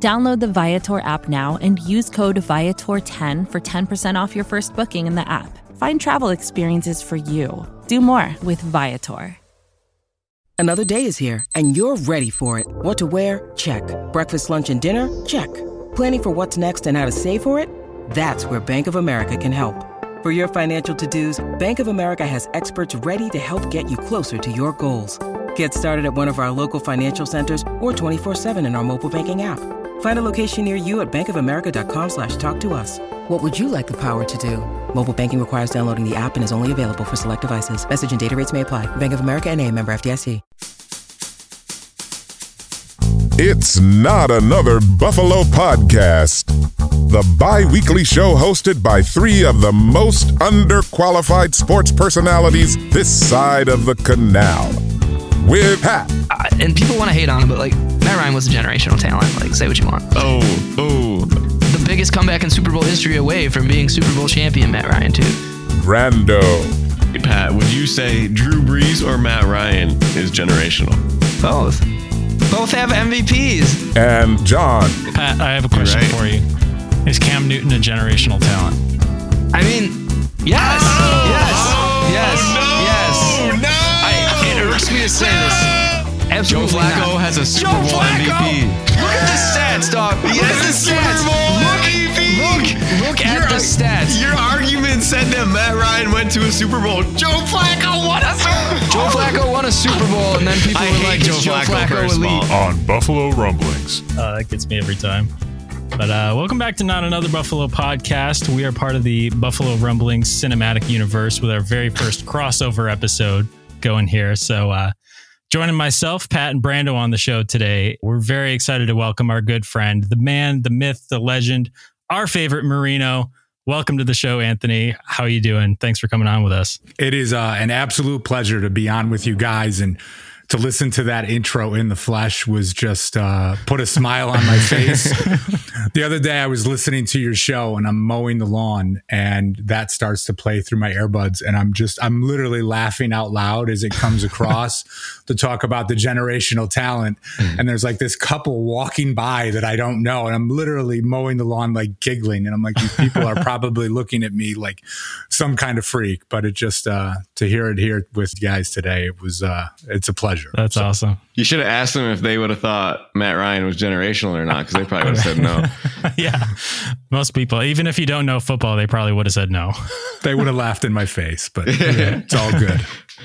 Download the Viator app now and use code Viator10 for 10% off your first booking in the app. Find travel experiences for you. Do more with Viator. Another day is here, and you're ready for it. What to wear? Check. Breakfast, lunch, and dinner? Check. Planning for what's next and how to save for it? That's where Bank of America can help. For your financial to-dos, Bank of America has experts ready to help get you closer to your goals. Get started at one of our local financial centers or 24/7 in our mobile banking app. Find a location near you at bankofamerica.com/talktous. What would you like the power to do? Mobile banking requires downloading the app and is only available for select devices. Message and data rates may apply. Bank of America NA, member FDIC. It's Not Another Buffalo Podcast, the bi-weekly show hosted by three of the most underqualified sports personalities this side of the canal. With Pat. And people want to hate on him, but Matt Ryan was a generational talent. Say what you want. Oh. The biggest comeback in Super Bowl history away from being Super Bowl champion, Matt Ryan, too. Brando. Hey, Pat, would you say Drew Brees or Matt Ryan is generational? Both. Both have MVPs. And John. Pat, I have a question for you. Is Cam Newton a generational talent? I mean, yes. Oh! Yes. Oh, no! Yes. No! It hurts me to say this. Absolutely. Joe Flacco not. Has a Super Joe Bowl Flacco. MVP. Look at the stats, dog. Look at the stats. Look at the stats. Your argument said that Matt Ryan went to a Super Bowl. Joe Flacco won a Super Bowl, and then people were like, Joe Flacco elite. On Buffalo Rumblings. That gets me every time. But welcome back to Not Another Buffalo Podcast. We are part of the Buffalo Rumblings cinematic universe with our very first crossover episode. Going here. So joining myself, Pat, and Brando on the show today, we're very excited to welcome our good friend, the man, the myth, the legend, our favorite Marino. Welcome to the show, Anthony. How are you doing? Thanks for coming on with us. It is an absolute pleasure to be on with you guys, and to listen to that intro in the flesh was just put a smile on my face. The other day I was listening to your show and I'm mowing the lawn and that starts to play through my earbuds. And I'm literally laughing out loud as it comes across to talk about the generational talent. Mm. And there's this couple walking by that I don't know. And I'm literally mowing the lawn, giggling. And I'm like, these people are probably looking at me like some kind of freak, but it just, to hear it here with you guys today, it was, it's a pleasure. That's awesome. You should have asked them if they would have thought Matt Ryan was generational or not, because they probably would have said no. Yeah. Most people, even if you don't know football, they probably would have said no. They would have laughed in my face, but yeah, it's all good.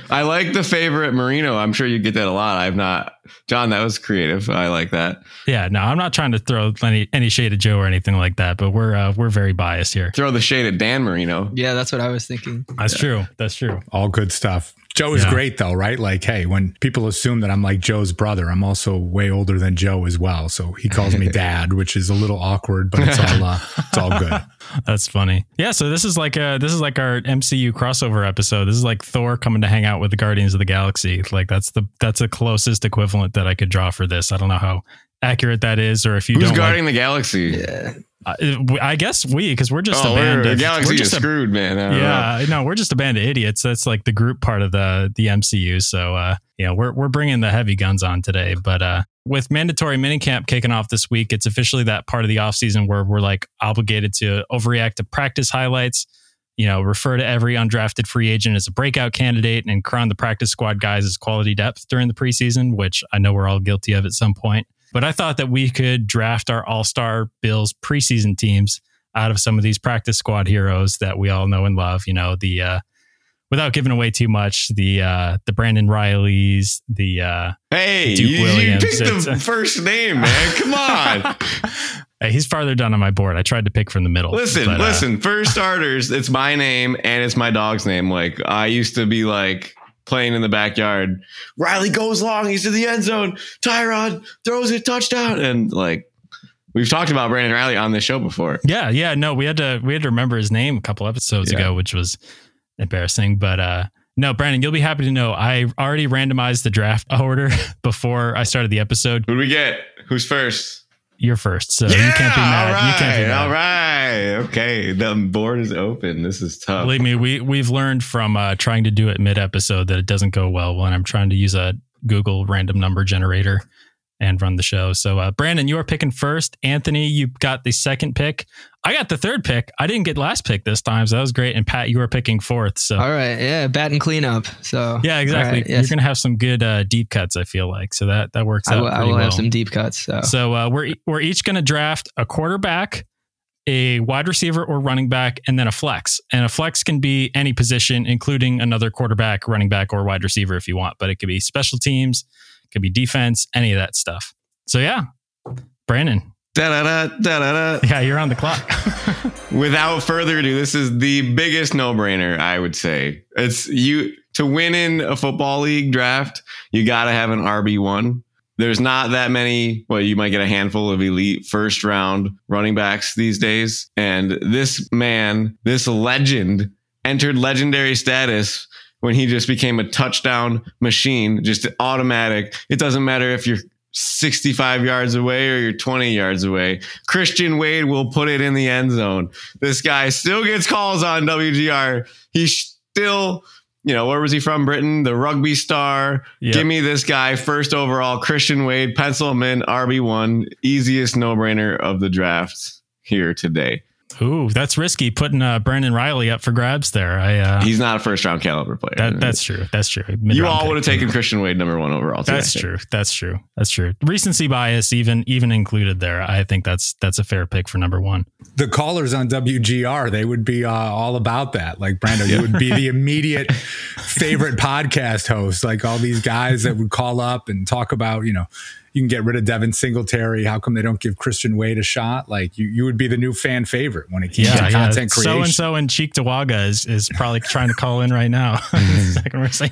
I like the favorite Marino. I'm sure you get that a lot. I've not. John, that was creative. I like that. Yeah, no, I'm not trying to throw any shade at Joe or anything like that, but we're very biased here. Throw the shade at Dan Marino. Yeah, that's what I was thinking. That's true. That's true. All good stuff. Joe is great though, right? Hey, when people assume that I'm Joe's brother, I'm also way older than Joe as well. So he calls me dad, which is a little awkward, but it's all good. That's funny. Yeah. So this is our MCU crossover episode. This is Thor coming to hang out with the Guardians of the Galaxy. That's the closest equivalent that I could draw for this. I don't know how accurate that is, or if you who's guarding the galaxy? Yeah. I guess because we're just a band of... The galaxy is screwed, man. We're just a band of idiots. That's the group part of the MCU. So, we're bringing the heavy guns on today. But with mandatory minicamp kicking off this week, it's officially that part of the offseason where we're obligated to overreact to practice highlights, refer to every undrafted free agent as a breakout candidate and crown the practice squad guys as quality depth during the preseason, which I know we're all guilty of at some point. But I thought that we could draft our all-star Bills preseason teams out of some of these practice squad heroes that we all know and love. Without giving away too much, the Brandon Rileys, Duke Williams. You picked the first name, man. Come on. He's farther down on my board. I tried to pick from the middle. Listen, for starters, it's my name and it's my dog's name. I used to be playing in the backyard. Riley goes long. He's to the end zone. Tyrod throws a touchdown. And We've talked about Brandon Riley on this show before. Yeah. No, we had to remember his name a couple episodes ago, which was embarrassing. But no, Brandon, you'll be happy to know I already randomized the draft order before I started the episode. Who do we get? Who's first? You're first, so you can't be mad. Right, you can't be mad. All right. Okay. The board is open. This is tough. Believe me, we've learned from trying to do it mid-episode that it doesn't go well when I'm trying to use a Google random number generator and run the show. So, Brandon, you are picking first. Anthony, you got the second pick. I got the third pick. I didn't get last pick this time, so that was great. And Pat, you were picking fourth. So, all right. Yeah, batting cleanup. So, yeah, exactly. Right, yes. You're gonna have some good deep cuts, I feel like. So that works out. I will have some deep cuts. So we're each gonna draft a quarterback, a wide receiver or running back, and then a flex. And a flex can be any position, including another quarterback, running back, or wide receiver if you want. But it could be special teams, it could be defense, any of that stuff. So yeah, Brandon. Da-da-da, da-da-da. Yeah, you're on the clock. Without further ado, this is the biggest no-brainer, I would say. It's you to win in a football league draft, you got to have an RB1. There's not that many, well, you might get a handful of elite first round running backs these days. And this man, this legend, entered legendary status when he just became a touchdown machine, just automatic. It doesn't matter if you're 65 yards away or you're 20 yards away. Christian Wade will put it in the end zone. This guy still gets calls on WGR. He's still, where was he from? Britain, the rugby star. Yep. Give me this guy first overall, Christian Wade, pencil him in, RB1, easiest no-brainer of the draft here today. Ooh, that's risky putting Brandon Riley up for grabs there. He's not a first round caliber player. That's true. You all would have taken Christian Wade number 1 overall. That's true. Recency bias even included there. I think that's a fair pick for number 1. The callers on WGR, they would be all about that. Like, Brando, you would be the immediate favorite podcast host. Like all these guys that would call up and talk about, you can get rid of Devin Singletary. How come they don't give Christian Wade a shot? Like you would be the new fan favorite when it came to content creation. So-and-so in Cheektowaga is probably trying to call in right now.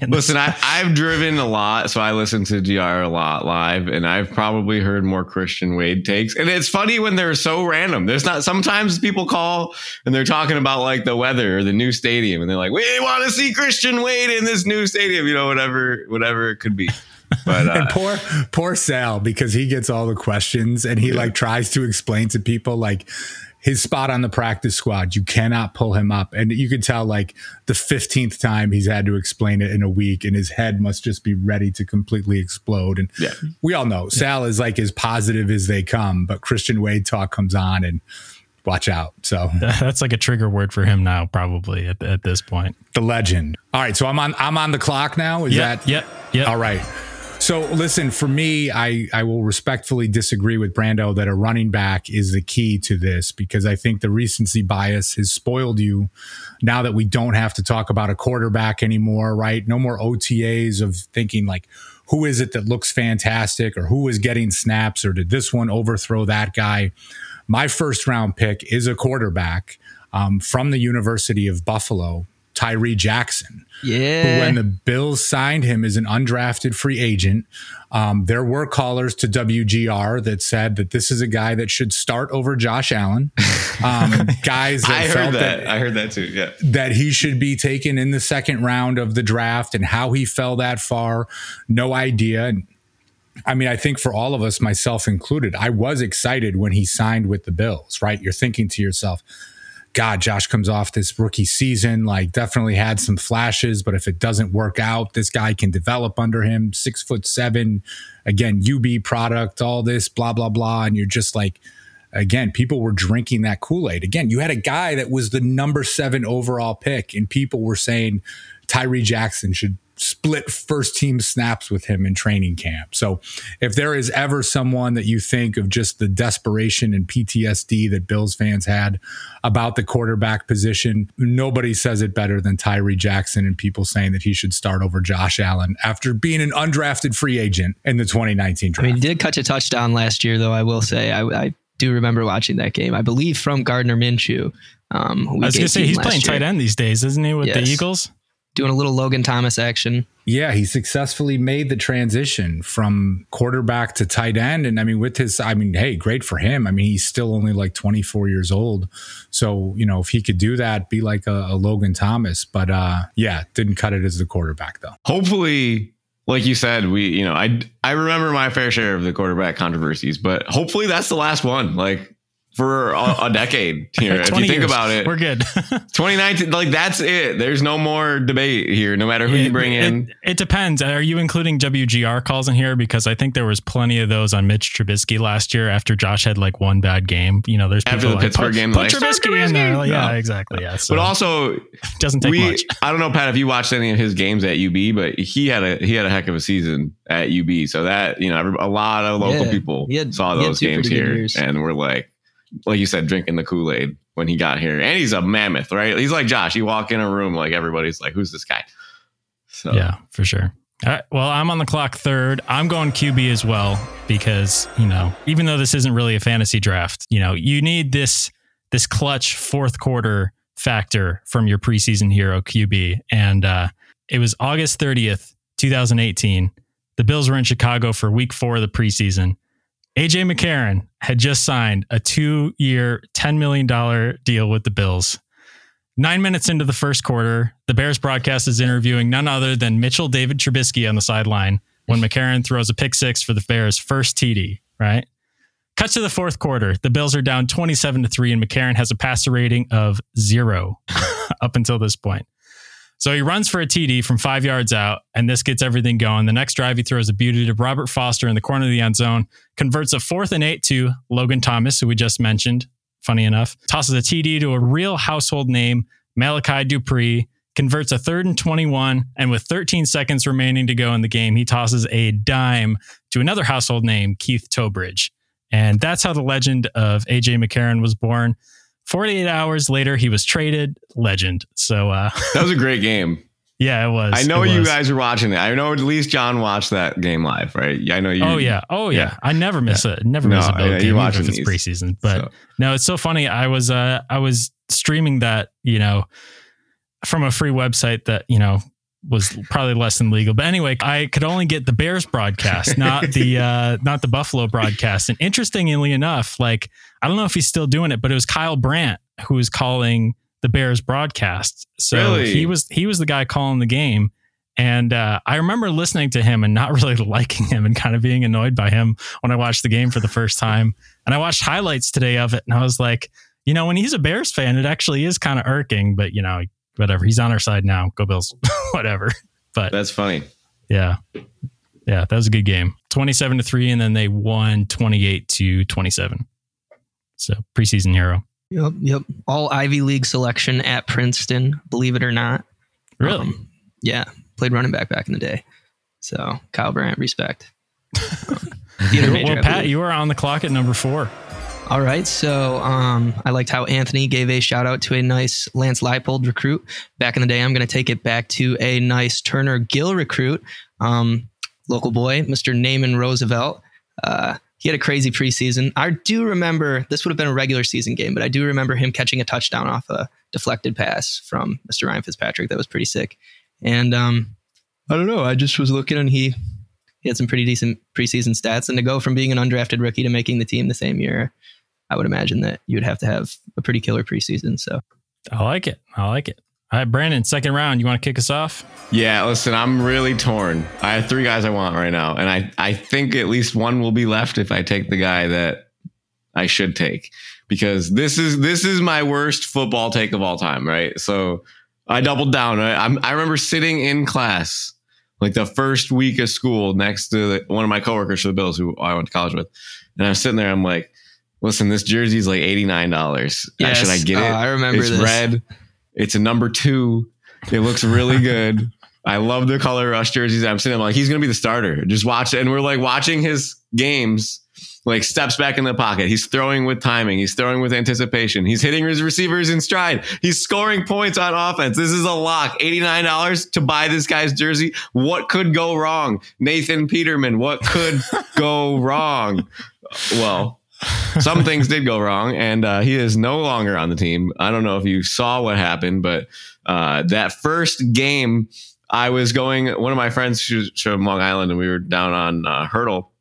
Listen, I've driven a lot, so I listen to GR a lot live, and I've probably heard more Christian Wade takes. And it's funny when they're so random. Sometimes people call and they're talking about like the weather or the new stadium, and they're like, we want to see Christian Wade in this new stadium, whatever it could be. But, and poor Sal, because he gets all the questions and he like tries to explain to people like his spot on the practice squad. You cannot pull him up. And you can tell like the 15th time he's had to explain it in a week, and his head must just be ready to completely explode. And we all know Sal is like as positive as they come, but Christian Wade talk comes on and watch out. So that's like a trigger word for him now, probably at this point. The legend. All right. So I'm on the clock now. Is that? All right. So listen, for me, I will respectfully disagree with Brando that a running back is the key to this, because I think the recency bias has spoiled you now that we don't have to talk about a quarterback anymore, right? No more OTAs of thinking like, who is it that looks fantastic, or who is getting snaps, or did this one overthrow that guy? My first round pick is a quarterback from the University of Buffalo, Tyree Jackson. Yeah. But when the Bills signed him as an undrafted free agent, there were callers to WGR that said that this is a guy that should start over Josh Allen. Guys, that I heard that too. Yeah, that he should be taken in the second round of the draft, and how he fell that far, no idea. And I mean, I think for all of us, myself included, I was excited when he signed with the Bills. Right? You're thinking to yourself, God, Josh comes off this rookie season, like definitely had some flashes, but if it doesn't work out, this guy can develop under him. 6'7", again, UB product, all this, blah, blah, blah. And you're just like, again, people were drinking that Kool-Aid. Again, you had a guy that was the number 7 overall pick, and people were saying Tyree Jackson should split first team snaps with him in training camp. So if there is ever someone that you think of just the desperation and PTSD that Bills fans had about the quarterback position, nobody says it better than Tyree Jackson and people saying that he should start over Josh Allen after being an undrafted free agent in the 2019 draft. I mean, he did catch a touchdown last year, though, I will say. I do remember watching that game, I believe from Gardner Minshew. I was going to say, he's playing tight end these days, isn't he, with the Eagles? doing a little Logan Thomas action. Yeah, he successfully made the transition from quarterback to tight end. And I mean, with his, I mean, hey, great for him. I mean, he's still only like 24 years old. So, you know, if he could do that, be like a Logan Thomas. But yeah, didn't cut it as the quarterback, though. Hopefully, like you said, we, you know, I remember my fair share of the quarterback controversies, but hopefully that's the last one. Like, for a decade here, if you think years. About it, we're good. 2019, like that's it. There's no more debate here, no matter who you bring in. It depends. Are you including WGR calls in here? Because I think there was plenty of those on Mitch Trubisky last year after Josh had like one bad game. You know, there's people after the Pittsburgh game, put Trubisky in there. Like, yeah, exactly. Yeah, so but also doesn't take much. I don't know, Pat, if you watched any of his games at UB, but he had a heck of a season at UB. So that, you know, a lot of local people saw those games here and were like you said, drinking the Kool-Aid when he got here. And he's a mammoth, right? He's like Josh. You walk in a room, like everybody's like, who's this guy? So yeah, for sure. All right. Well, I'm on the clock third. I'm going QB as well, because, you know, even though this isn't really a fantasy draft, you know, you need this clutch fourth quarter factor from your preseason hero QB. And it was August 30th, 2018. The Bills were in Chicago for week 4 of the preseason. AJ McCarron had just signed a 2-year, $10 million deal with the Bills. 9 minutes into the first quarter, the Bears broadcast is interviewing none other than Mitchell David Trubisky on the sideline when McCarron throws a pick six for the Bears' first TD, right? Cut to the fourth quarter. The Bills are down 27-3 and McCarron has a passer rating of 0 up until this point. So he runs for a TD from 5 yards out, and this gets everything going. The next drive, he throws a beauty to Robert Foster in the corner of the end zone, converts a 4th and 8 to Logan Thomas, who we just mentioned, funny enough, tosses a TD to a real household name, Malachi Dupree, converts a 3rd and 21, and with 13 seconds remaining to go in the game, he tosses a dime to another household name, Keith Tobridge. And that's how the legend of AJ McCarron was born. 48 hours later, he was traded. Legend. So that was a great game. Yeah, it was. I know you guys are watching it. I know at least John watched that game live, right? I know you. Oh yeah. I never miss it. Never miss a Bills game, even if it's preseason. But no, it's so funny. I was streaming that, you know, from a free website that, you know, was probably less than legal. But anyway, I could only get the Bears broadcast, not the Buffalo broadcast. And interestingly enough, like, I don't know if he's still doing it, but it was Kyle Brandt who was calling the Bears broadcast. So really? he was the guy calling the game. And I remember listening to him and not really liking him and kind of being annoyed by him when I watched the game for the first time. And I watched highlights today of it. And I was like, you know, when he's a Bears fan, it actually is kind of irking, but you know, whatever. He's on our side now. Go Bills. Whatever. But that's funny. Yeah. Yeah. That was a good game. 27-3. And then they won 28-27. So preseason hero. Yep. All Ivy League selection at Princeton. Believe it or not. Really? Yeah. Played running back in the day. So Kyle Brandt, respect. Well, Pat, you are on the clock at number 4. All right, so I liked how Anthony gave a shout out to a nice Lance Leipold recruit back in the day. I'm going to take it back to a nice Turner Gill recruit, local boy, Mr. Naaman Roosevelt. He had a crazy preseason. I do remember this would have been a regular season game, but I do remember him catching a touchdown off a deflected pass from Mr. Ryan Fitzpatrick. That was pretty sick. And I don't know. I just was looking and he had some pretty decent preseason stats. And to go from being an undrafted rookie to making the team the same year, I would imagine that you'd have to have a pretty killer preseason. So I like it. All right, Brandon, second round. You want to kick us off? Yeah, listen, I'm really torn. I have 3 guys I want right now. And I think at least one will be left if I take the guy that I should take, because this is my worst football take of all time. Right. So I doubled down. I remember sitting in class like the first week of school next to one of my coworkers for the Bills who I went to college with. And I'm sitting there. I'm like, listen, this jersey is like $89. Yes. Should I get it? I remember this. It's red. It's a number 2. It looks really good. I love the color rush jerseys. I'm sitting there like, he's going to be the starter. Just watch it. And we're like watching his games, like steps back in the pocket. He's throwing with timing. He's throwing with anticipation. He's hitting his receivers in stride. He's scoring points on offense. This is a lock. $89 to buy this guy's jersey. What could go wrong? Nathan Peterman, what could go wrong? Well... some things did go wrong, and he is no longer on the team. I don't know if you saw what happened, but that first game, I was going, one of my friends from Long Island, and we were down on Hurdle.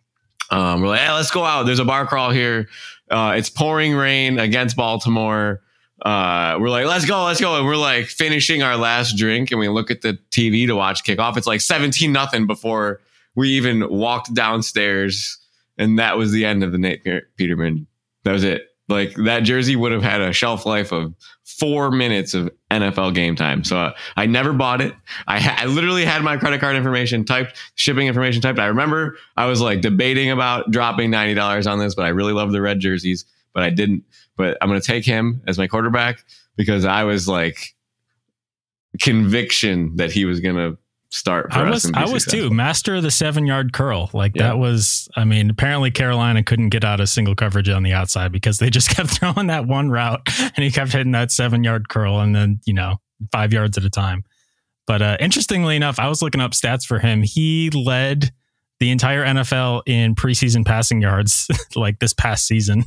We're like, hey, let's go out. There's a bar crawl here. It's pouring rain against Baltimore. We're like, let's go. And we're like finishing our last drink, and we look at the TV to watch kickoff. It's like 17-0 before we even walked downstairs. And that was the end of the Nate Peterman. That was it. Like, that jersey would have had a shelf life of 4 minutes of NFL game time. So I never bought it. I literally had my credit card information typed, shipping information typed. I remember I was like debating about dropping $90 on this, but I really love the red jerseys, but I didn't. But I'm going to take him as my quarterback because I was like conviction that he was going to start. I was too. Master of the 7-yard curl. Like, yeah. That was, I mean, apparently Carolina couldn't get out of single coverage on the outside because they just kept throwing that one route and he kept hitting that 7-yard curl. And then, 5 yards at a time. But interestingly enough, I was looking up stats for him. He led the entire NFL in preseason passing yards like this past season.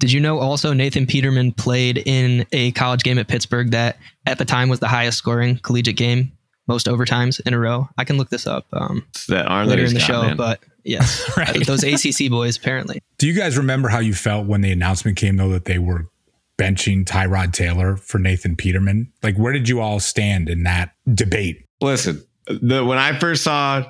Did you know also Nathan Peterman played in a college game at Pittsburgh that at the time was the highest scoring collegiate game? Most overtimes in a row. I can look this up that later in the show, man. But yes, right. Those ACC boys, apparently. Do you guys remember how you felt when the announcement came, though, that they were benching Tyrod Taylor for Nathan Peterman? Like, where did you all stand in that debate? Listen, when I first saw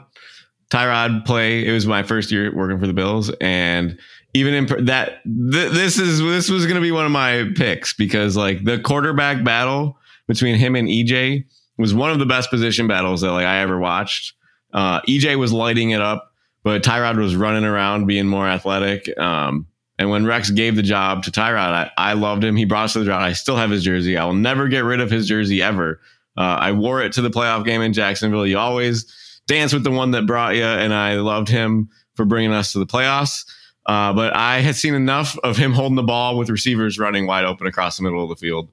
Tyrod play, it was my first year working for the Bills. And even in that, this was going to be one of my picks because, like, the quarterback battle between him and EJ was one of the best position battles that I ever watched. EJ was lighting it up, but Tyrod was running around being more athletic. And when Rex gave the job to Tyrod, I loved him. He brought us to the drought. I still have his jersey. I will never get rid of his jersey ever. I wore it to the playoff game in Jacksonville. You always dance with the one that brought you. And I loved him for bringing us to the playoffs. But I had seen enough of him holding the ball with receivers running wide open across the middle of the field.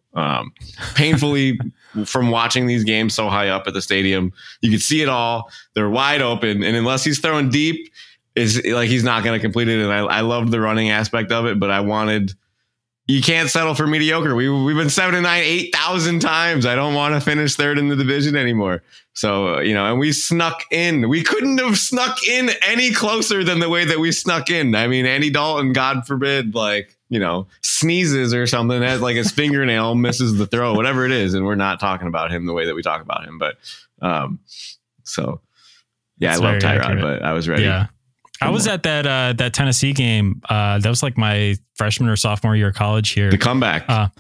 Painfully from watching these games so high up at the stadium, you could see it all. They're wide open. And unless he's throwing deep, is like he's not going to complete it. And I loved the running aspect of it, but you can't settle for mediocre. We've been 7-9, 8,000 times. I don't want to finish third in the division anymore. So, and we snuck in. We couldn't have snuck in any closer than the way that we snuck in. I mean, Andy Dalton, God forbid, sneezes or something, has his fingernail misses the throw, whatever it is. And we're not talking about him the way that we talk about him. But I love Tyrod, accurate. But I was ready. Yeah. I was at that Tennessee game. That was my freshman or sophomore year of college here. The comeback.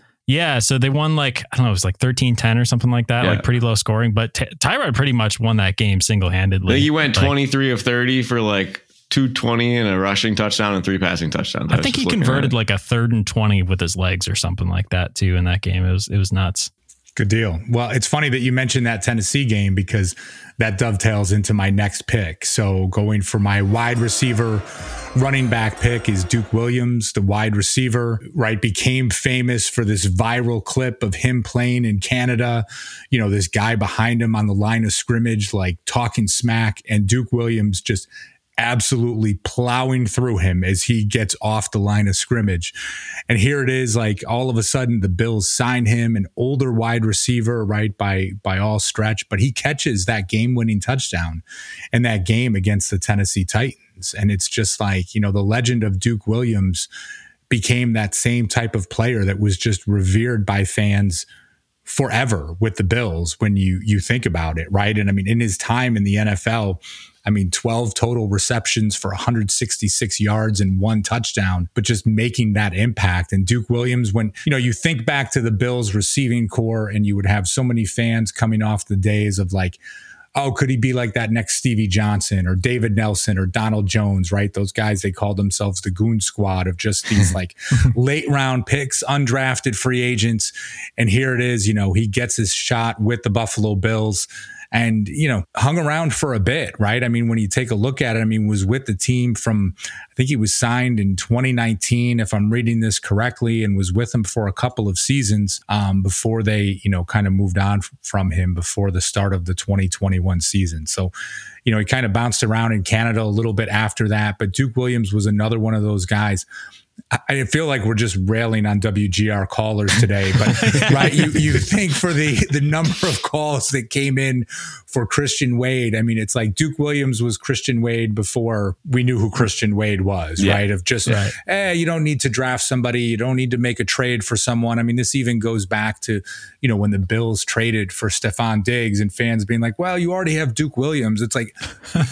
So they won I don't know, it was 13-10 or something like that. Yeah. Pretty low scoring, but Tyrod pretty much won that game single-handedly. He went 23 of 30 for .220 and a rushing touchdown and 3 passing touchdowns. I think he converted a 3rd and 20 with his legs or something like that too in that game. It was nuts. Good deal. Well, it's funny that you mentioned that Tennessee game because that dovetails into my next pick. So going for my wide receiver running back pick is Duke Williams, the wide receiver, right? Became famous for this viral clip of him playing in Canada. This guy behind him on the line of scrimmage, talking smack, and Duke Williams just absolutely plowing through him as he gets off the line of scrimmage. And here it is, all of a sudden the Bills sign him, an older wide receiver, right, by all stretch, but he catches that game-winning touchdown in that game against the Tennessee Titans. And it's just the legend of Duke Williams became that same type of player that was just revered by fans forever with the Bills when you think about it, right? And I mean, in his time in the NFL, 12 total receptions for 166 yards and 1 touchdown, but just making that impact. And Duke Williams, when, you think back to the Bills receiving core and you would have so many fans coming off the days of oh, could he be like that next Stevie Johnson or David Nelson or Donald Jones, right? Those guys, they call themselves the goon squad of just these late round picks, undrafted free agents. And here it is, he gets his shot with the Buffalo Bills. And, hung around for a bit, right? When you take a look at it, was with the team from, I think he was signed in 2019, if I'm reading this correctly, and was with them for a couple of seasons before they, kind of moved on from him before the start of the 2021 season. So, he kind of bounced around in Canada a little bit after that. But Duke Williams was another one of those guys. I feel like we're just railing on WGR callers today, but right, you think for the number of calls that came in for Christian Wade. I mean, it's like Duke Williams was Christian Wade before we knew who Christian Wade was, yeah. right? Of just, right. Hey, you don't need to draft somebody. You don't need to make a trade for someone. I mean, this even goes back to, you know, when the Bills traded for Stephon Diggs and fans being like, well, you already have Duke Williams. It's like,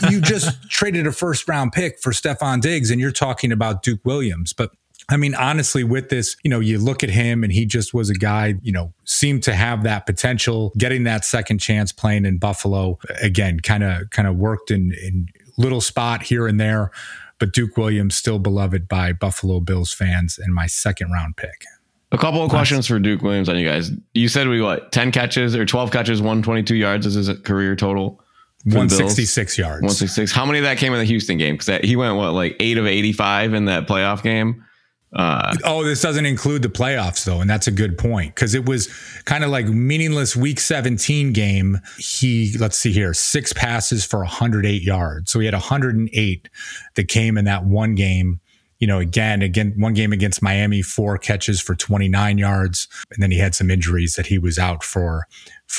you just traded a first round pick for Stephon Diggs and you're talking about Duke Williams. But I mean, honestly, with this, you know, you look at him and he just was a guy, you know, seemed to have that potential, getting that second chance playing in Buffalo. Again, kind of worked in little spot here and there, but Duke Williams still beloved by Buffalo Bills fans and my second round pick. A couple of questions for Duke Williams on you guys. You said 10 catches or 12 catches, 122 yards is his career total. 166 yards. 166. How many of that came in the Houston game? Because he went, 8 of 85 in that playoff game? This doesn't include the playoffs though. And that's a good point. Cause it was kind of like meaningless week 17 game. Let's see here, 6 passes for 108 yards. So he had 108 that came in that one game, you know, again, one game against Miami, 4 catches for 29 yards. And then he had some injuries that he was out for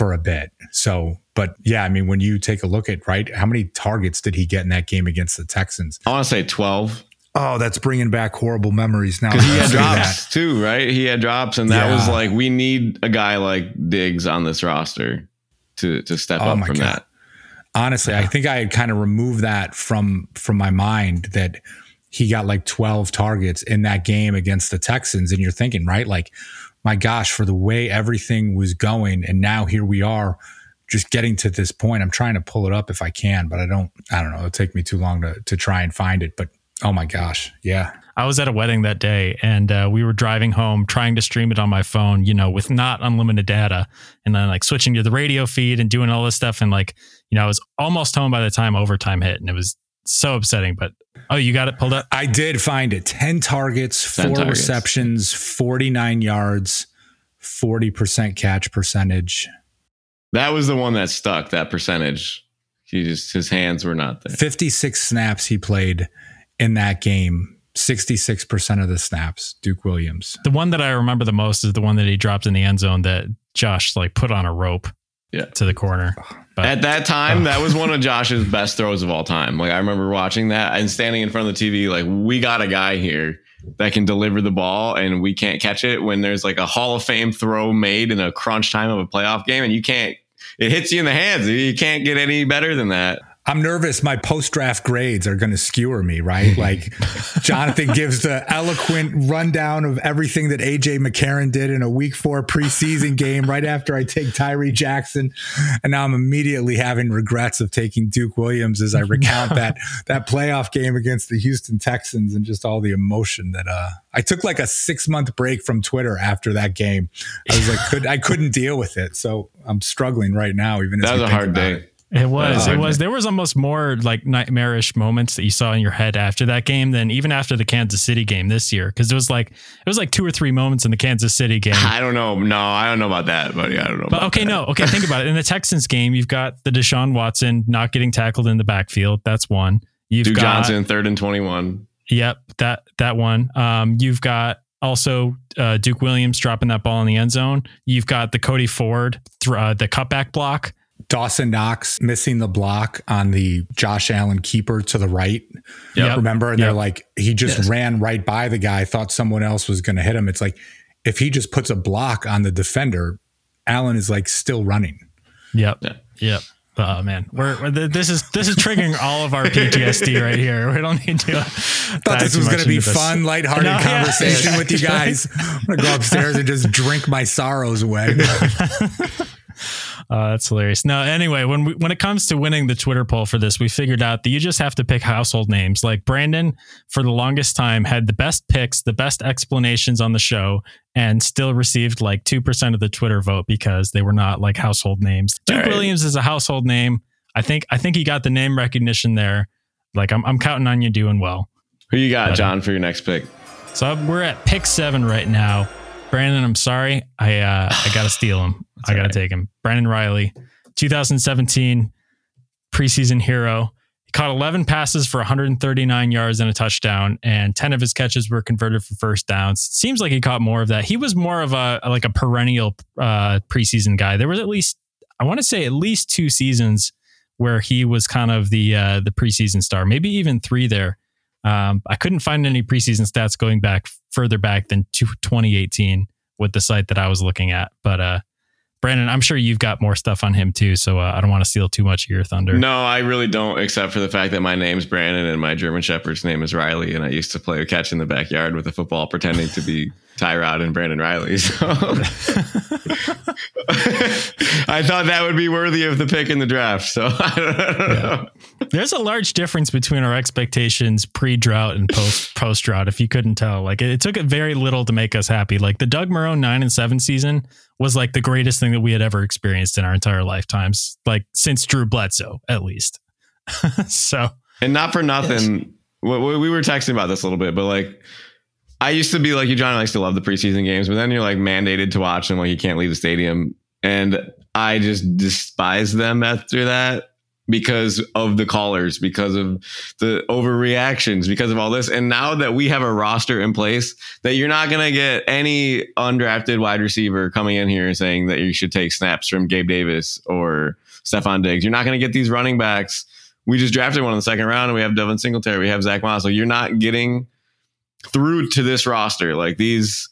a bit. So, but yeah, I mean, when you take a look at, right, how many targets did he get in that game against the Texans? I want to say 12. Oh, that's bringing back horrible memories now. Because he had drops too, right? He had drops, and that was like, we need a guy like Diggs on this roster to step up from that. Honestly, I think I had kind of removed that from my mind that he got like 12 targets in that game against the Texans. And you're thinking, right? Like, my gosh, for the way everything was going. And now here we are just getting to this point. I'm trying to pull it up if I can, but I don't know. It'll take me too long to try and find it, but oh my gosh. Yeah. I was at a wedding that day and we were driving home trying to stream it on my phone, you know, with not unlimited data, and then like switching to the radio feed and doing all this stuff. And like, you know, I was almost home by the time overtime hit, and it was so upsetting, but you got it pulled up. I did find it. 10 targets, 4 receptions, 49 yards, 40% catch percentage. That was the one that stuck, that percentage. His hands were not there. 56 snaps he played in that game, 66% of the snaps, Duke Williams. The one that I remember the most is the one that he dropped in the end zone that Josh like put on a rope to the corner. But at that time, that was one of Josh's best throws of all time. Like, I remember watching that and standing in front of the TV, like, we got a guy here that can deliver the ball and we can't catch it when there's like a Hall of Fame throw made in a crunch time of a playoff game and you can't, it hits you in the hands. You can't get any better than that. I'm nervous my post-draft grades are going to skewer me, right? Like, Jonathan gives the eloquent rundown of everything that AJ McCarron did in a week 4 preseason game right after I take Tyree Jackson. And now I'm immediately having regrets of taking Duke Williams as I recount that playoff game against the Houston Texans and just all the emotion that I took like a 6-month break from Twitter after that game. I was like, I couldn't deal with it. So I'm struggling right now, even as I think about it. That was a hard day. It was. There was almost more like nightmarish moments that you saw in your head after that game than even after the Kansas City game this year. Cause it was like 2 or 3 moments in the Kansas City game. I don't know. No, I don't know about that, buddy. Think about it. In the Texans game, you've got the Deshaun Watson not getting tackled in the backfield. That's one. Duke Johnson, 3rd and 21. Yep. That one. You've got also Duke Williams dropping that ball in the end zone. You've got the Cody Ford, the cutback block. Dawson Knox missing the block on the Josh Allen keeper to the right. Yep. Remember? And they're like, he just ran right by the guy, thought someone else was going to hit him. It's like, if he just puts a block on the defender, Allen is like still running. Yep. Yep. Oh man, this is triggering all of our PTSD right here. We don't need to. I thought this was going to be fun, lighthearted conversation with you guys. I'm going to go upstairs and just drink my sorrows away. That's hilarious. No, anyway, when it comes to winning the Twitter poll for this, we figured out that you just have to pick household names. Like Brandon, for the longest time, had the best picks, the best explanations on the show, and still received like 2% of the Twitter vote because they were not like household names. Duke Williams is a household name. I think he got the name recognition there. Like I'm counting on you doing well. Who you got, John, for your next pick? So we're at pick 7 right now. Brandon, I'm sorry. I got to steal him. I got to take him. Brandon Riley, 2017 preseason hero. He caught 11 passes for 139 yards and a touchdown, and 10 of his catches were converted for first downs. Seems like he caught more of that. He was more of a perennial preseason guy. There was at least 2 seasons where he was kind of the preseason star, maybe even 3 there. I couldn't find any preseason stats going back further back than 2018 with the site that I was looking at, but Brandon, I'm sure you've got more stuff on him too, so I don't want to steal too much of your thunder. No, I really don't, except for the fact that my name's Brandon and my German Shepherd's name is Riley, and I used to play catch in the backyard with a football pretending to be Tyrod and Brandon Riley. So I thought that would be worthy of the pick in the draft. So I don't know. There's a large difference between our expectations pre-drought and post-drought. If you couldn't tell, like it took very little to make us happy. Like the Doug Marrone 9-7 season was like the greatest thing that we had ever experienced in our entire lifetimes, like since Drew Bledsoe, at least. So, and not for nothing. We were texting about this a little bit, but like I used to be like you, John likes to love the preseason games, but then you're like mandated to watch them, like you can't leave the stadium. And I just despise them after that because of the callers, because of the overreactions, because of all this. And now that we have a roster in place that you're not going to get any undrafted wide receiver coming in here and saying that you should take snaps from Gabe Davis or Stephon Diggs. You're not going to get these running backs. We just drafted one in the second round, and we have Devin Singletary. We have Zach Moss. So you're not getting through to this roster. Like these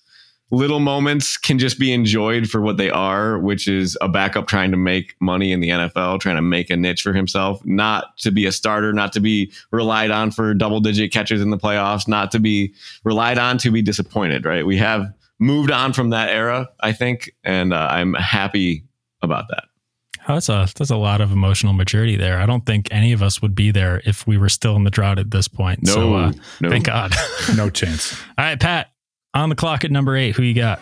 little moments can just be enjoyed for what they are, which is a backup trying to make money in the NFL, trying to make a niche for himself, not to be a starter, not to be relied on for double-digit catches in the playoffs, not to be relied on to be disappointed, right? We have moved on from that era, I think, and I'm happy about that. Oh, that's a lot of emotional maturity there. I don't think any of us would be there if we were still in the drought at this point. No. Thank God. No chance. All right, Pat. On the clock at number 8, who you got?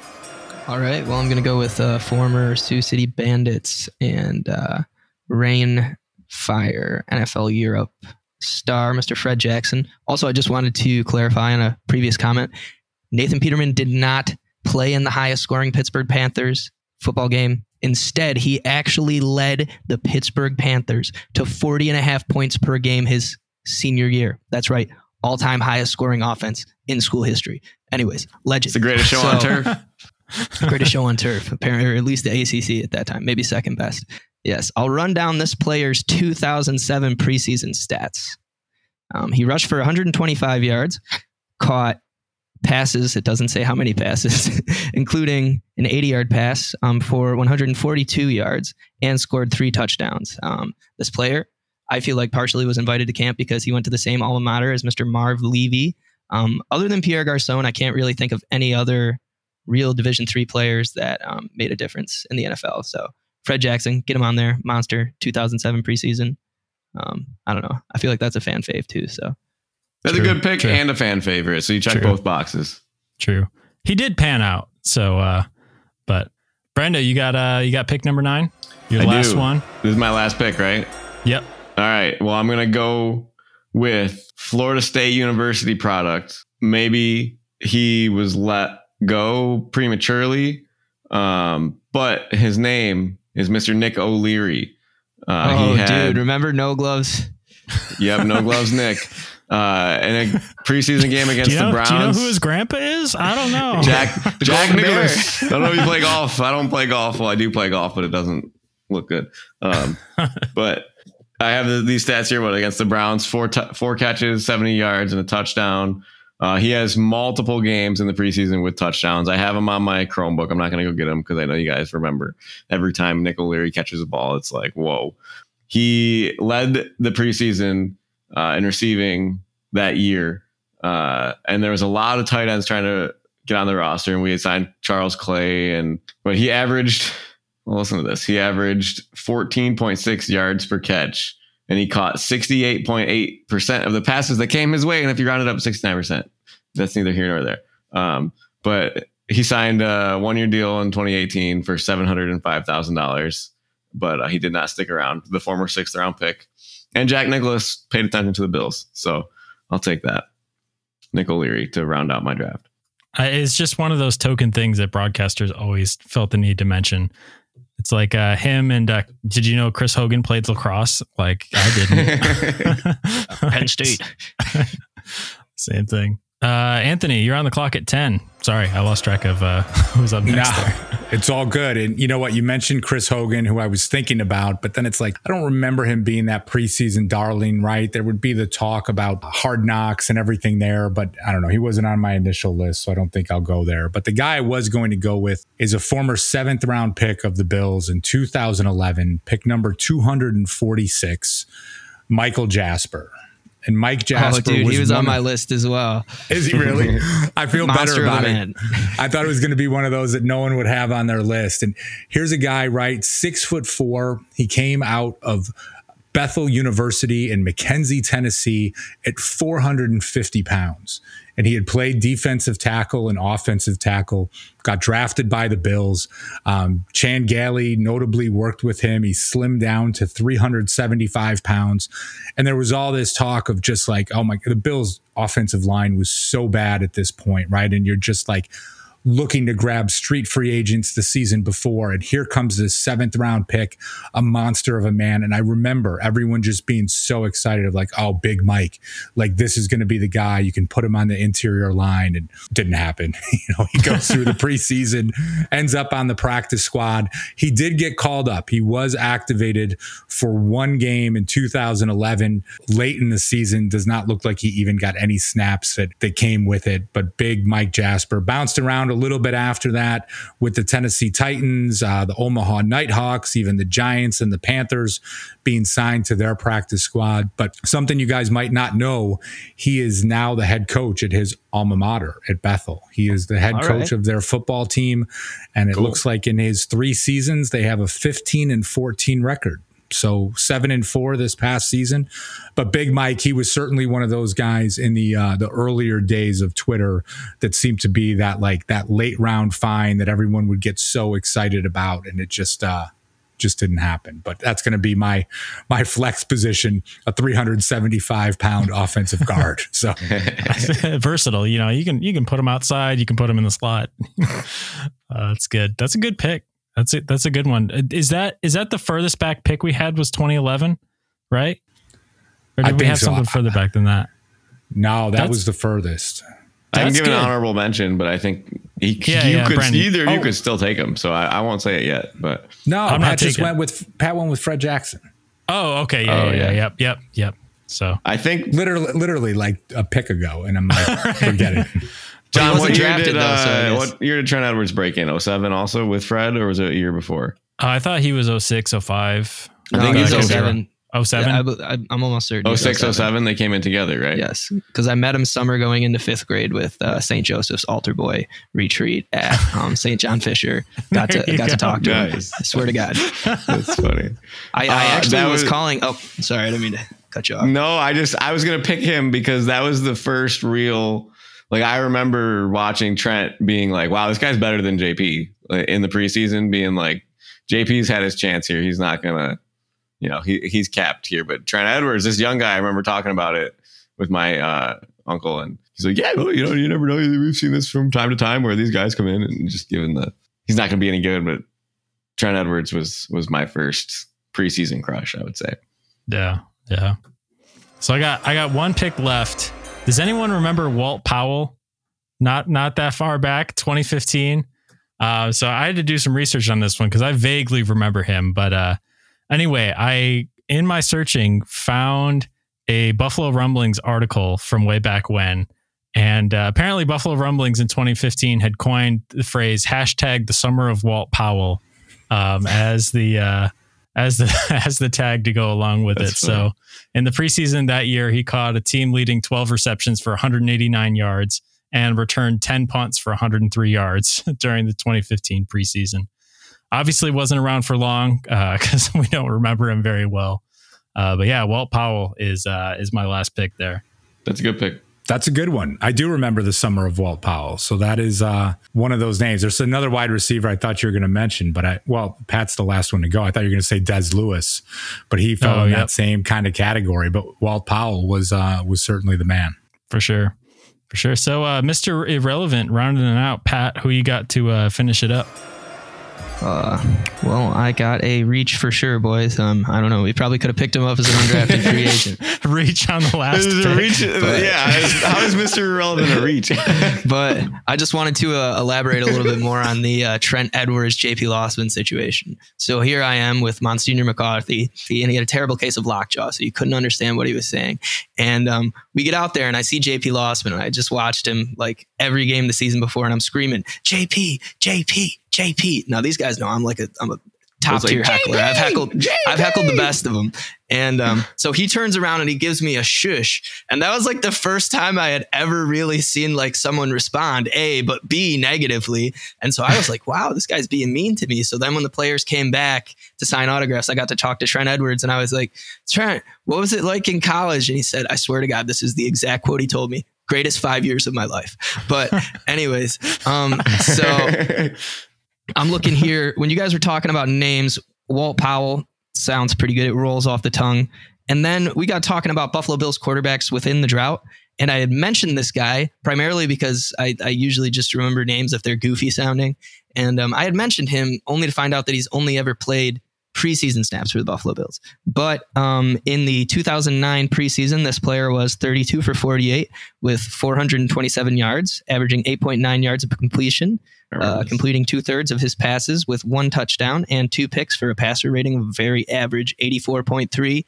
All right. Well, I'm going to go with former Sioux City Bandits and Rain Fire NFL Europe star, Mr. Fred Jackson. Also, I just wanted to clarify on a previous comment. Nathan Peterman did not play in the highest scoring Pittsburgh Panthers football game. Instead, he actually led the Pittsburgh Panthers to 40.5 points per game his senior year. That's right. All-time highest scoring offense in school history. Anyways, legend. It's the greatest show on turf. Greatest show on turf, apparently, or at least the ACC at that time, maybe second best. Yes, I'll run down this player's 2007 preseason stats. He rushed for 125 yards, caught passes. It doesn't say how many passes, including an 80-yard pass for 142 yards and scored 3 touchdowns. This player, I feel like partially was invited to camp because he went to the same alma mater as Mr. Marv Levy. Other than Pierre Garçon, I can't really think of any other real Division III players that made a difference in the NFL. So Fred Jackson, get him on there. Monster, 2007 preseason. I don't know. I feel like that's a fan fave too. So that's a good pick and a fan favorite. So you check both boxes. True. He did pan out. So, but Brenda, you got pick number 9. Your last one. This is my last pick, right? Yep. All right. Well, I'm going to go with Florida State University product. Maybe he was let go prematurely, but his name is Mr. Nick O'Leary. Dude, remember no gloves? Yep, no gloves, Nick. In a preseason game against the Browns. Do you know who his grandpa is? I don't know. Jack Nicklaus. I don't know if you play golf. I don't play golf. Well, I do play golf, but it doesn't look good. But I have these stats here, but against the Browns, four catches, 70 yards, and a touchdown. He has multiple games in the preseason with touchdowns. I have him on my Chromebook. I'm not going to go get him because I know you guys remember every time Nick O'Leary catches the ball, it's like, whoa. He led the preseason in receiving that year. And there was a lot of tight ends trying to get on the roster, and we had signed Charles Clay, but he averaged... Well, listen to this. He averaged 14.6 yards per catch, and he caught 68.8% of the passes that came his way. And if you round it up, 69%, that's neither here nor there. But he signed a 1-year deal in 2018 for $705,000, but he did not stick around. The former 6th round pick, and Jack Nicklaus paid attention to the Bills. So I'll take that. Nick O'Leary to round out my draft. It's just one of those token things that broadcasters always felt the need to mention. It's like him and did you know Chris Hogan played lacrosse? Like I didn't. Penn State. Same thing. Anthony, you're on the clock at 10. Sorry, I lost track of who's up next. Nah, it's all good. And you know what? You mentioned Chris Hogan, who I was thinking about, but then it's like, I don't remember him being that preseason darling, right? There would be the talk about Hard Knocks and everything there, but I don't know. He wasn't on my initial list, so I don't think I'll go there. But the guy I was going to go with is a former 7th round pick of the Bills in 2011, pick number 246, Michael Jasper. And Mike Jasper was on my list as well. Is he really? I feel better about it. I thought it was going to be one of those that no one would have on their list. And here's a guy, right? 6'4". He came out of Bethel University in McKenzie, Tennessee at 450 pounds. And he had played defensive tackle and offensive tackle, got drafted by the Bills. Chan Gailey notably worked with him. He slimmed down to 375 pounds. And there was all this talk of just like, oh my, the Bills' offensive line was so bad at this point, right? And you're just like looking to grab street free agents the season before. And here comes this 7th round pick, a monster of a man. And I remember everyone just being so excited of like, oh, Big Mike, like this is going to be the guy. You can put him on the interior line. And it didn't happen. You know, he goes through the preseason, ends up on the practice squad. He did get called up. He was activated for one game in 2011. Late in the season, does not look like he even got any snaps that came with it. But Big Mike Jasper bounced around a little bit after that with the Tennessee Titans, the Omaha Nighthawks, even the Giants and the Panthers being signed to their practice squad. But something you guys might not know, he is now the head coach at his alma mater at Bethel. He is the head coach of their football team. And it looks like in his 3 seasons, they have a 15-14 record. So 7-4 this past season. But Big Mike, he was certainly one of those guys in the earlier days of Twitter that seemed to be that like that late round find that everyone would get so excited about. And it just didn't happen. But that's going to be my flex position, a 375 pound offensive guard. So versatile, you know, you can put him outside, you can put him in the slot. That's good. That's a good pick. That's it. That's a good one. Is that the furthest back pick we had was 2011, right? Or did we have something further back than that? No, that was the furthest. I can give an honorable mention, but I think you could still take him. So I won't say it yet, but no, Pat went with Fred Jackson. Oh, okay. Yep. So I think literally like a pick ago and I'm like, forget it. John, what year did Trent Edwards break in? 2007 also with Fred, or was it a year before? I thought he was 2006, 2005. I think he's 2007. 2007? Yeah, I'm almost certain. 2006, 2007, they came in together, right? Yes, because I met him summer going into 5th grade with St. Joseph's Altar Boy retreat at St. John Fisher. Got to talk to him. I swear to God. That's funny. I actually was calling. Oh, sorry. I didn't mean to cut you off. No, I was going to pick him because that was the first real... Like I remember watching Trent being like, wow, this guy's better than JP, like, in the preseason being like, JP's had his chance here. He's not going to, you know, he's capped here. But Trent Edwards, this young guy, I remember talking about it with my uncle. And he's like, yeah, well, you know, you never know. We've seen this from time to time where these guys come in and just given he's not going to be any good. But Trent Edwards was my first preseason crush, I would say. Yeah. Yeah. So I got one pick left. Does anyone remember Walt Powell? Not that far back, 2015. So I had to do some research on this one because I vaguely remember him. But anyway, I, in my searching, found a Buffalo Rumblings article from way back when. And apparently Buffalo Rumblings in 2015 had coined the phrase hashtag the summer of Walt Powell as the tag to go along with it. Funny. So in the preseason that year, he caught a team leading 12 receptions for 189 yards and returned 10 punts for 103 yards during the 2015 preseason. Obviously wasn't around for long because we don't remember him very well. But yeah, Walt Powell is my last pick there. That's a good pick. That's a good one. I do remember the summer of Walt Powell. So that is one of those names. There's another wide receiver I thought you were going to mention, but Pat's the last one to go. I thought you were going to say Des Lewis, but he fell in that same kind of category. But Walt Powell was certainly the man. For sure. For sure. So Mr. Irrelevant rounding it out. Pat, who you got to finish it up? Well, I got a reach for sure, boys. I don't know. We probably could have picked him up as an undrafted free agent. Reach on the last pick. Reach, yeah. How is Mr. Irrelevant a reach? But I just wanted to elaborate a little bit more on the Trent Edwards, JP Lossman situation. So here I am with Monsignor McCarthy, and he had a terrible case of lockjaw, so you couldn't understand what he was saying. And we get out there, and I see JP Lossman, and I just watched him like every game the season before, and I'm screaming, JP, JP. JP. Now these guys know I'm a top tier heckler. I've heckled the best of them. And so he turns around and he gives me a shush. And that was like the first time I had ever really seen like someone respond A, but B negatively. And so I was like, wow, this guy's being mean to me. So then when the players came back to sign autographs, I got to talk to Trent Edwards and I was like, Trent, what was it like in college? And he said, I swear to God, this is the exact quote he told me. Greatest 5 years of my life. But anyways, so I'm looking here. When you guys were talking about names, Walt Powell sounds pretty good. It rolls off the tongue. And then we got talking about Buffalo Bills quarterbacks within the drought. And I had mentioned this guy primarily because I usually just remember names if they're goofy sounding. And I had mentioned him only to find out that he's only ever played preseason snaps for the Buffalo Bills. But in the 2009 preseason, this player was 32 for 48 with 427 yards, averaging 8.9 yards of completion, completing 2/3 of his passes with 1 touchdown and 2 picks for a passer rating of very average, 84.3.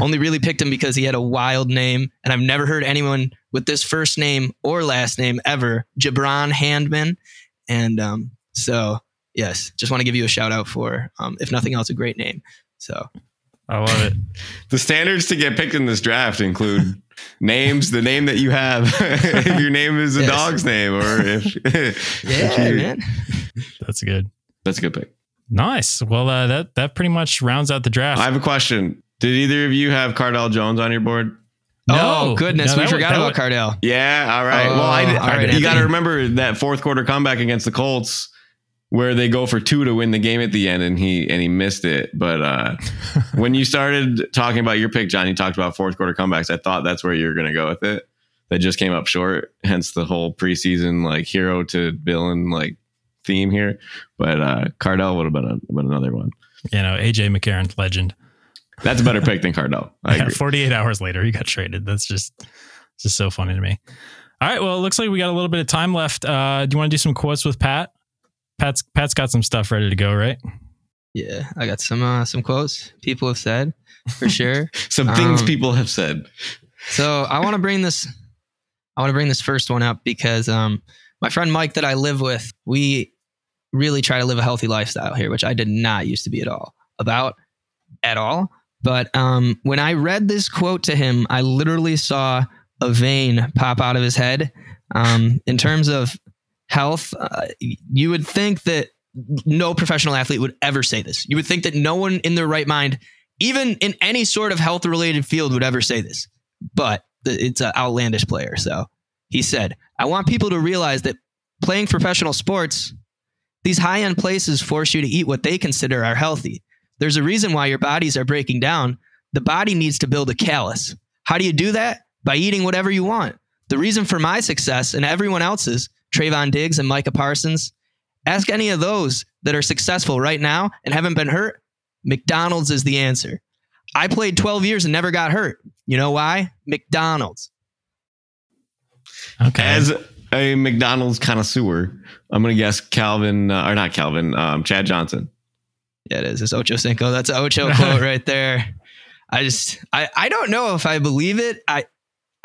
Only really picked him because he had a wild name, and I've never heard anyone with this first name or last name ever, Gibran Handman. And so... yes, just want to give you a shout out for, if nothing else, a great name. So I love it. The standards to get picked in this draft include names, the name that you have, if your name is a dog's name, or if man. That's good. That's a good pick. Nice. Well, that pretty much rounds out the draft. I have a question. Did either of you have Cardale Jones on your board? No. Oh, goodness. No, we forgot about Cardale. Yeah. All right. Oh, well, you got to remember that fourth quarter comeback against the Colts, where they go for 2 to win the game at the end, and he missed it. But when you started talking about your pick, John, you talked about fourth quarter comebacks. I thought that's where you were going to go with it. That just came up short. Hence the whole preseason like hero to villain like theme here. But Cardale would have been another one. You know, AJ McCarron, legend. That's a better pick than Cardale. Yeah, 48 hours later, he got traded. That's just so funny to me. All right, well, it looks like we got a little bit of time left. Do you want to do some quotes with Pat? Pat's got some stuff ready to go, right? Yeah, I got some quotes people have said for sure. Some things people have said. So I want to bring this first one up because my friend Mike that I live with, we really try to live a healthy lifestyle here, which I did not used to be at all. But when I read this quote to him, I literally saw a vein pop out of his head. In terms of health, you would think that no professional athlete would ever say this. You would think that no one in their right mind, even in any sort of health related field, would ever say this, but it's an outlandish player. So he said, I want people to realize that playing professional sports, these high end places force you to eat what they consider are healthy. There's a reason why your bodies are breaking down. The body needs to build a callus. How do you do that? By eating whatever you want. The reason for my success and everyone else's, Trayvon Diggs and Micah Parsons. Ask any of those that are successful right now and haven't been hurt. McDonald's is the answer. I played 12 years and never got hurt. You know why? McDonald's. Okay. As a McDonald's connoisseur, I'm going to guess Chad Johnson. Yeah, it is. It's Ocho Cinco. That's an Ocho quote right there. I don't know if I believe it.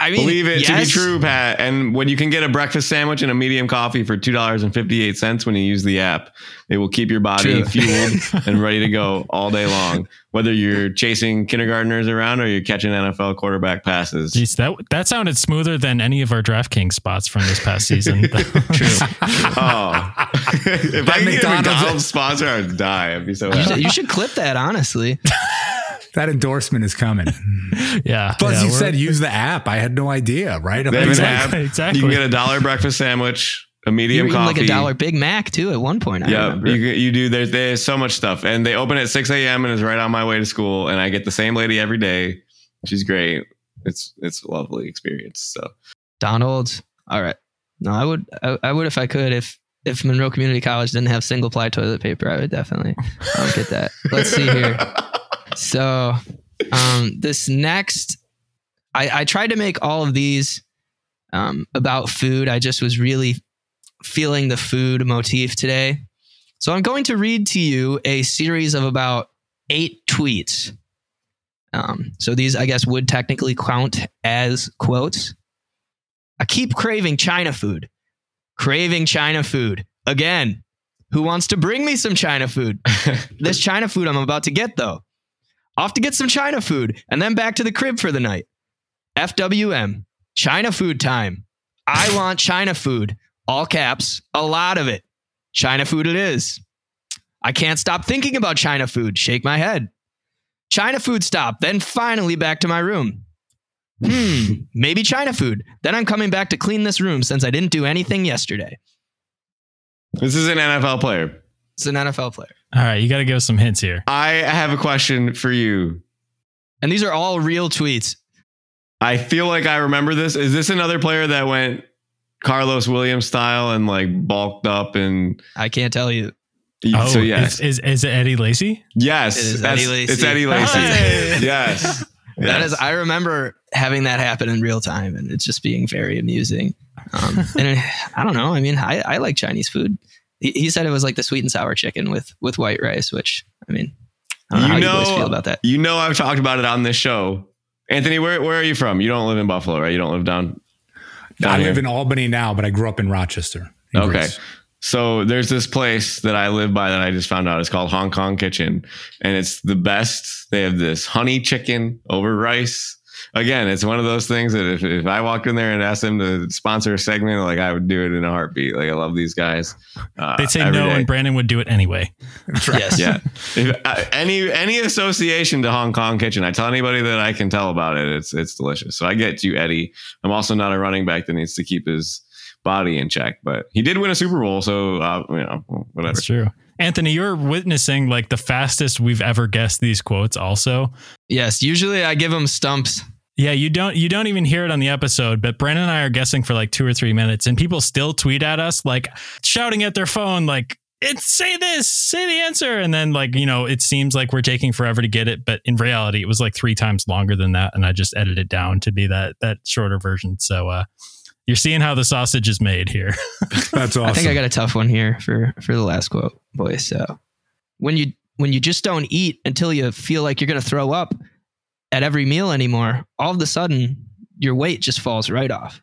I mean, believe it to be true, Pat. And when you can get a breakfast sandwich and a medium coffee for $2.58 when you use the app, it will keep your body fueled and ready to go all day long. Whether you're chasing kindergartners around or you're catching NFL quarterback passes. Jeez, that sounded smoother than any of our DraftKings spots from this past season. True. Oh, if that I could get a McDonald's sponsor, I would die. I'd be so happy. You should clip that, honestly. That endorsement is coming. Yeah. Plus you said use the app. I had no idea, right? Exactly. You can get $1 breakfast sandwich, a medium coffee. Like $1 Big Mac too at one point. Yeah, you do. There's so much stuff. And they open at 6 a.m. and it's right on my way to school. And I get the same lady every day. She's great. It's a lovely experience. So Donald's. All right. No, I would if I could. If if Monroe Community College didn't have single ply toilet paper, I would definitely get that. Let's see here. So this next, I tried to make all of these about food. I just was really feeling the food motif today. So I'm going to read to you a series of about 8 tweets. So these, I guess, would technically count as quotes. I keep craving China food. Craving China food. Again, who wants to bring me some China food? This China food I'm about to get, though. Off to get some China food and then back to the crib for the night. FWM. China food time. I want China food. All caps. A lot of it. China food it is. I can't stop thinking about China food. Shake my head. China food stop, then finally back to my room. Maybe China food. Then I'm coming back to clean this room since I didn't do anything yesterday. This is an NFL player. It's an NFL player. All right, you got to give us some hints here. I have a question for you. And these are all real tweets. I feel like I remember this. Is this another player that went Carlos Williams style and like bulked up and... I can't tell you. So yes. Is it Eddie Lacy? Yes. It is Eddie Lacy. It's Eddie Lacy. Hey. Yes. That is, I remember having that happen in real time and it's just being very amusing. And I don't know. I mean, I like Chinese food. He said it was like the sweet and sour chicken with white rice, which, I mean, I don't know how you boys feel about that. You know, I've talked about it on this show. Anthony, where are you from? You don't live in Buffalo, right? You don't live down here. I live in Albany now, but I grew up in Rochester. Greece. So there's this place that I live by that I just found out. It's called Hong Kong Kitchen, and it's the best. They have this honey chicken over rice. Again, it's one of those things that if I walked in there and asked them to sponsor a segment, like I would do it in a heartbeat. Like I love these guys. They'd say no, and Brandon would do it anyway. Yes. Yeah. If, any association to Hong Kong Kitchen, I tell anybody that I can tell about it. It's delicious. So I get you, Eddie. I'm also not a running back that needs to keep his body in check, but he did win a Super Bowl, so you know, whatever. That's true. Anthony, you're witnessing like the fastest we've ever guessed these quotes also. Yes, usually I give them stumps. Yeah, you don't even hear it on the episode, but Brandon and I are guessing for like 2 or 3 minutes and people still tweet at us like shouting at their phone like, "It's say this, say the answer." And then like, you know, it seems like we're taking forever to get it, but in reality it was like 3 times longer than that and I just edited it down to be that shorter version. So you're seeing how the sausage is made here. That's awesome. I think I got a tough one here for the last quote, boys. So when you just don't eat until you feel like you're going to throw up at every meal anymore, all of a sudden your weight just falls right off.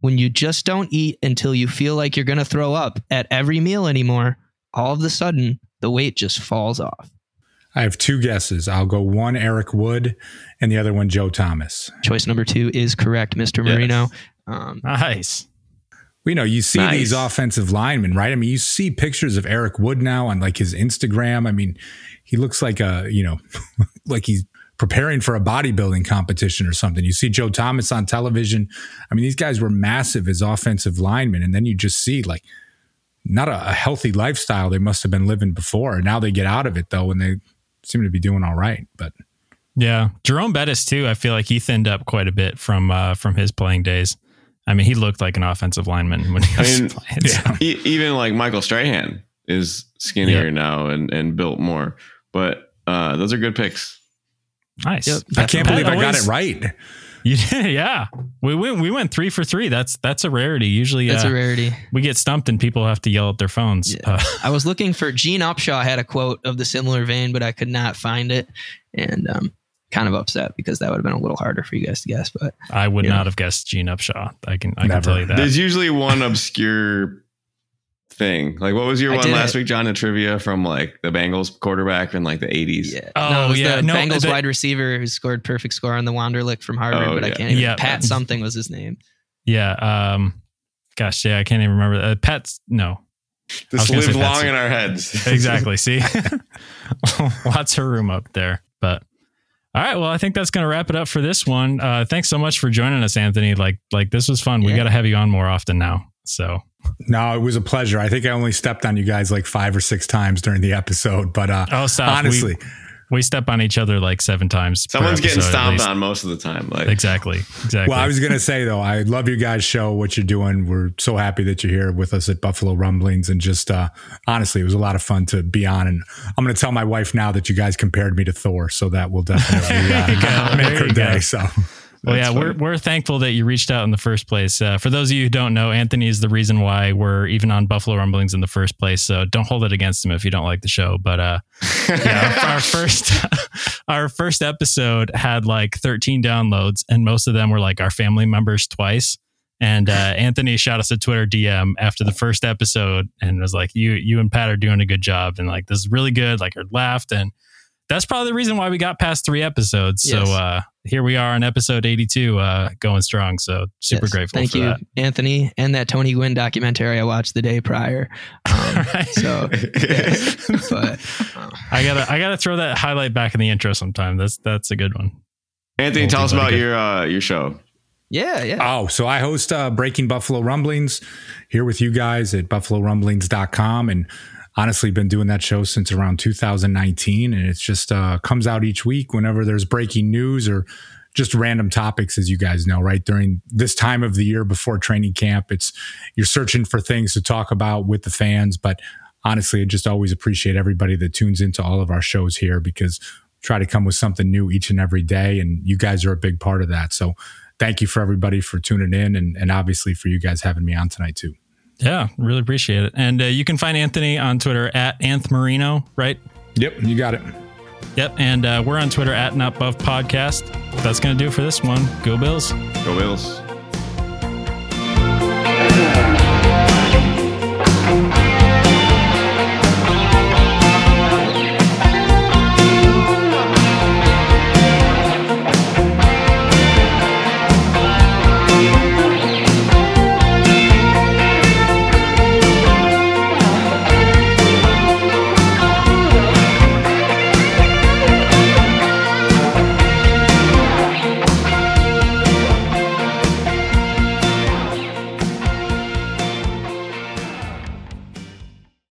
When you just don't eat until you feel like you're going to throw up at every meal anymore, all of a sudden the weight just falls off. I have 2 guesses. I'll go one Eric Wood and the other one Joe Thomas. Choice number 2 is correct, Mr. Marino. Yes. Nice. We know you see these offensive linemen, right? I mean, you see pictures of Eric Wood now on like his Instagram. I mean, he looks like like he's preparing for a bodybuilding competition or something. You see Joe Thomas on television. I mean, these guys were massive as offensive linemen. And then you just see like not a healthy lifestyle they must have been living before. And now they get out of it though, and they seem to be doing all right, but. Yeah. Jerome Bettis too. I feel like he thinned up quite a bit from his playing days. I mean, he looked like an offensive lineman when he was playing. Yeah. Even like Michael Strahan is skinnier now and built more. But those are good picks. Nice. Yep. I can't believe I got it right. You did, yeah. We went 3 for 3. That's a rarity. Usually that's a rarity. We get stumped and people have to yell at their phones. Yeah. I was looking for Gene Upshaw had a quote of the similar vein, but I could not find it. And kind of upset because that would have been a little harder for you guys to guess, but I would not have guessed Gene Upshaw. I can tell you that. There's usually one obscure thing. Like what was your one last week, John, in trivia from like the Bengals quarterback in like the 80s? Yeah. Oh no, it was the Bengals wide receiver who scored perfect score on the Wanderlick from Harvard, but I can't even. Pat something was his name. Yeah. I can't even remember. This lives long in our heads. Exactly. See, lots of room up there, but. All right. Well, I think that's going to wrap it up for this one. Thanks so much for joining us, Anthony. Like this was fun. Yeah. We got to have you on more often now. So no, it was a pleasure. I think I only stepped on you guys like 5 or 6 times during the episode, but honestly, We step on each other like 7 times. Someone's getting stomped on most of the time. Like exactly. Well, I was going to say though, I love you guys' show, what you're doing. We're so happy that you're here with us at Buffalo Rumblings, and just honestly, it was a lot of fun to be on. And I'm going to tell my wife now that you guys compared me to Thor, so that will definitely make her day. So. Well, that's funny. We're thankful that you reached out in the first place. For those of you who don't know, Anthony is the reason why we're even on Buffalo Rumblings in the first place. So don't hold it against him if you don't like the show. But yeah, our first episode had like 13 downloads, and most of them were like our family members twice. And Anthony shot us a Twitter DM after the first episode and was like, "You and Pat are doing a good job, and like this is really good." Like, I laughed, and that's probably the reason why we got past 3 episodes. Yes. So here we are on episode 82, going strong. So super grateful. Thank you, that. Anthony, and that Tony Gwynn documentary I watched the day prior. Right. So, but I gotta throw that highlight back in the intro sometime. That's a good one. Anthony, tell us about your show. Yeah. Oh, so I host Breaking Buffalo Rumblings here with you guys at BuffaloRumblings.com, and honestly been doing that show since around 2019, and it's just comes out each week whenever there's breaking news or just random topics, as you guys know, right? During this time of the year before training camp, you're searching for things to talk about with the fans. But honestly, I just always appreciate everybody that tunes into all of our shows here, because we try to come with something new each and every day, and you guys are a big part of that. So thank you for everybody for tuning in, and obviously for you guys having me on tonight too. Yeah, really appreciate it. And you can find Anthony on Twitter at Anth Marino, right? Yep, you got it. Yep, and we're on Twitter at Not Buff Podcast. That's going to do it for this one. Go Bills. Go Bills.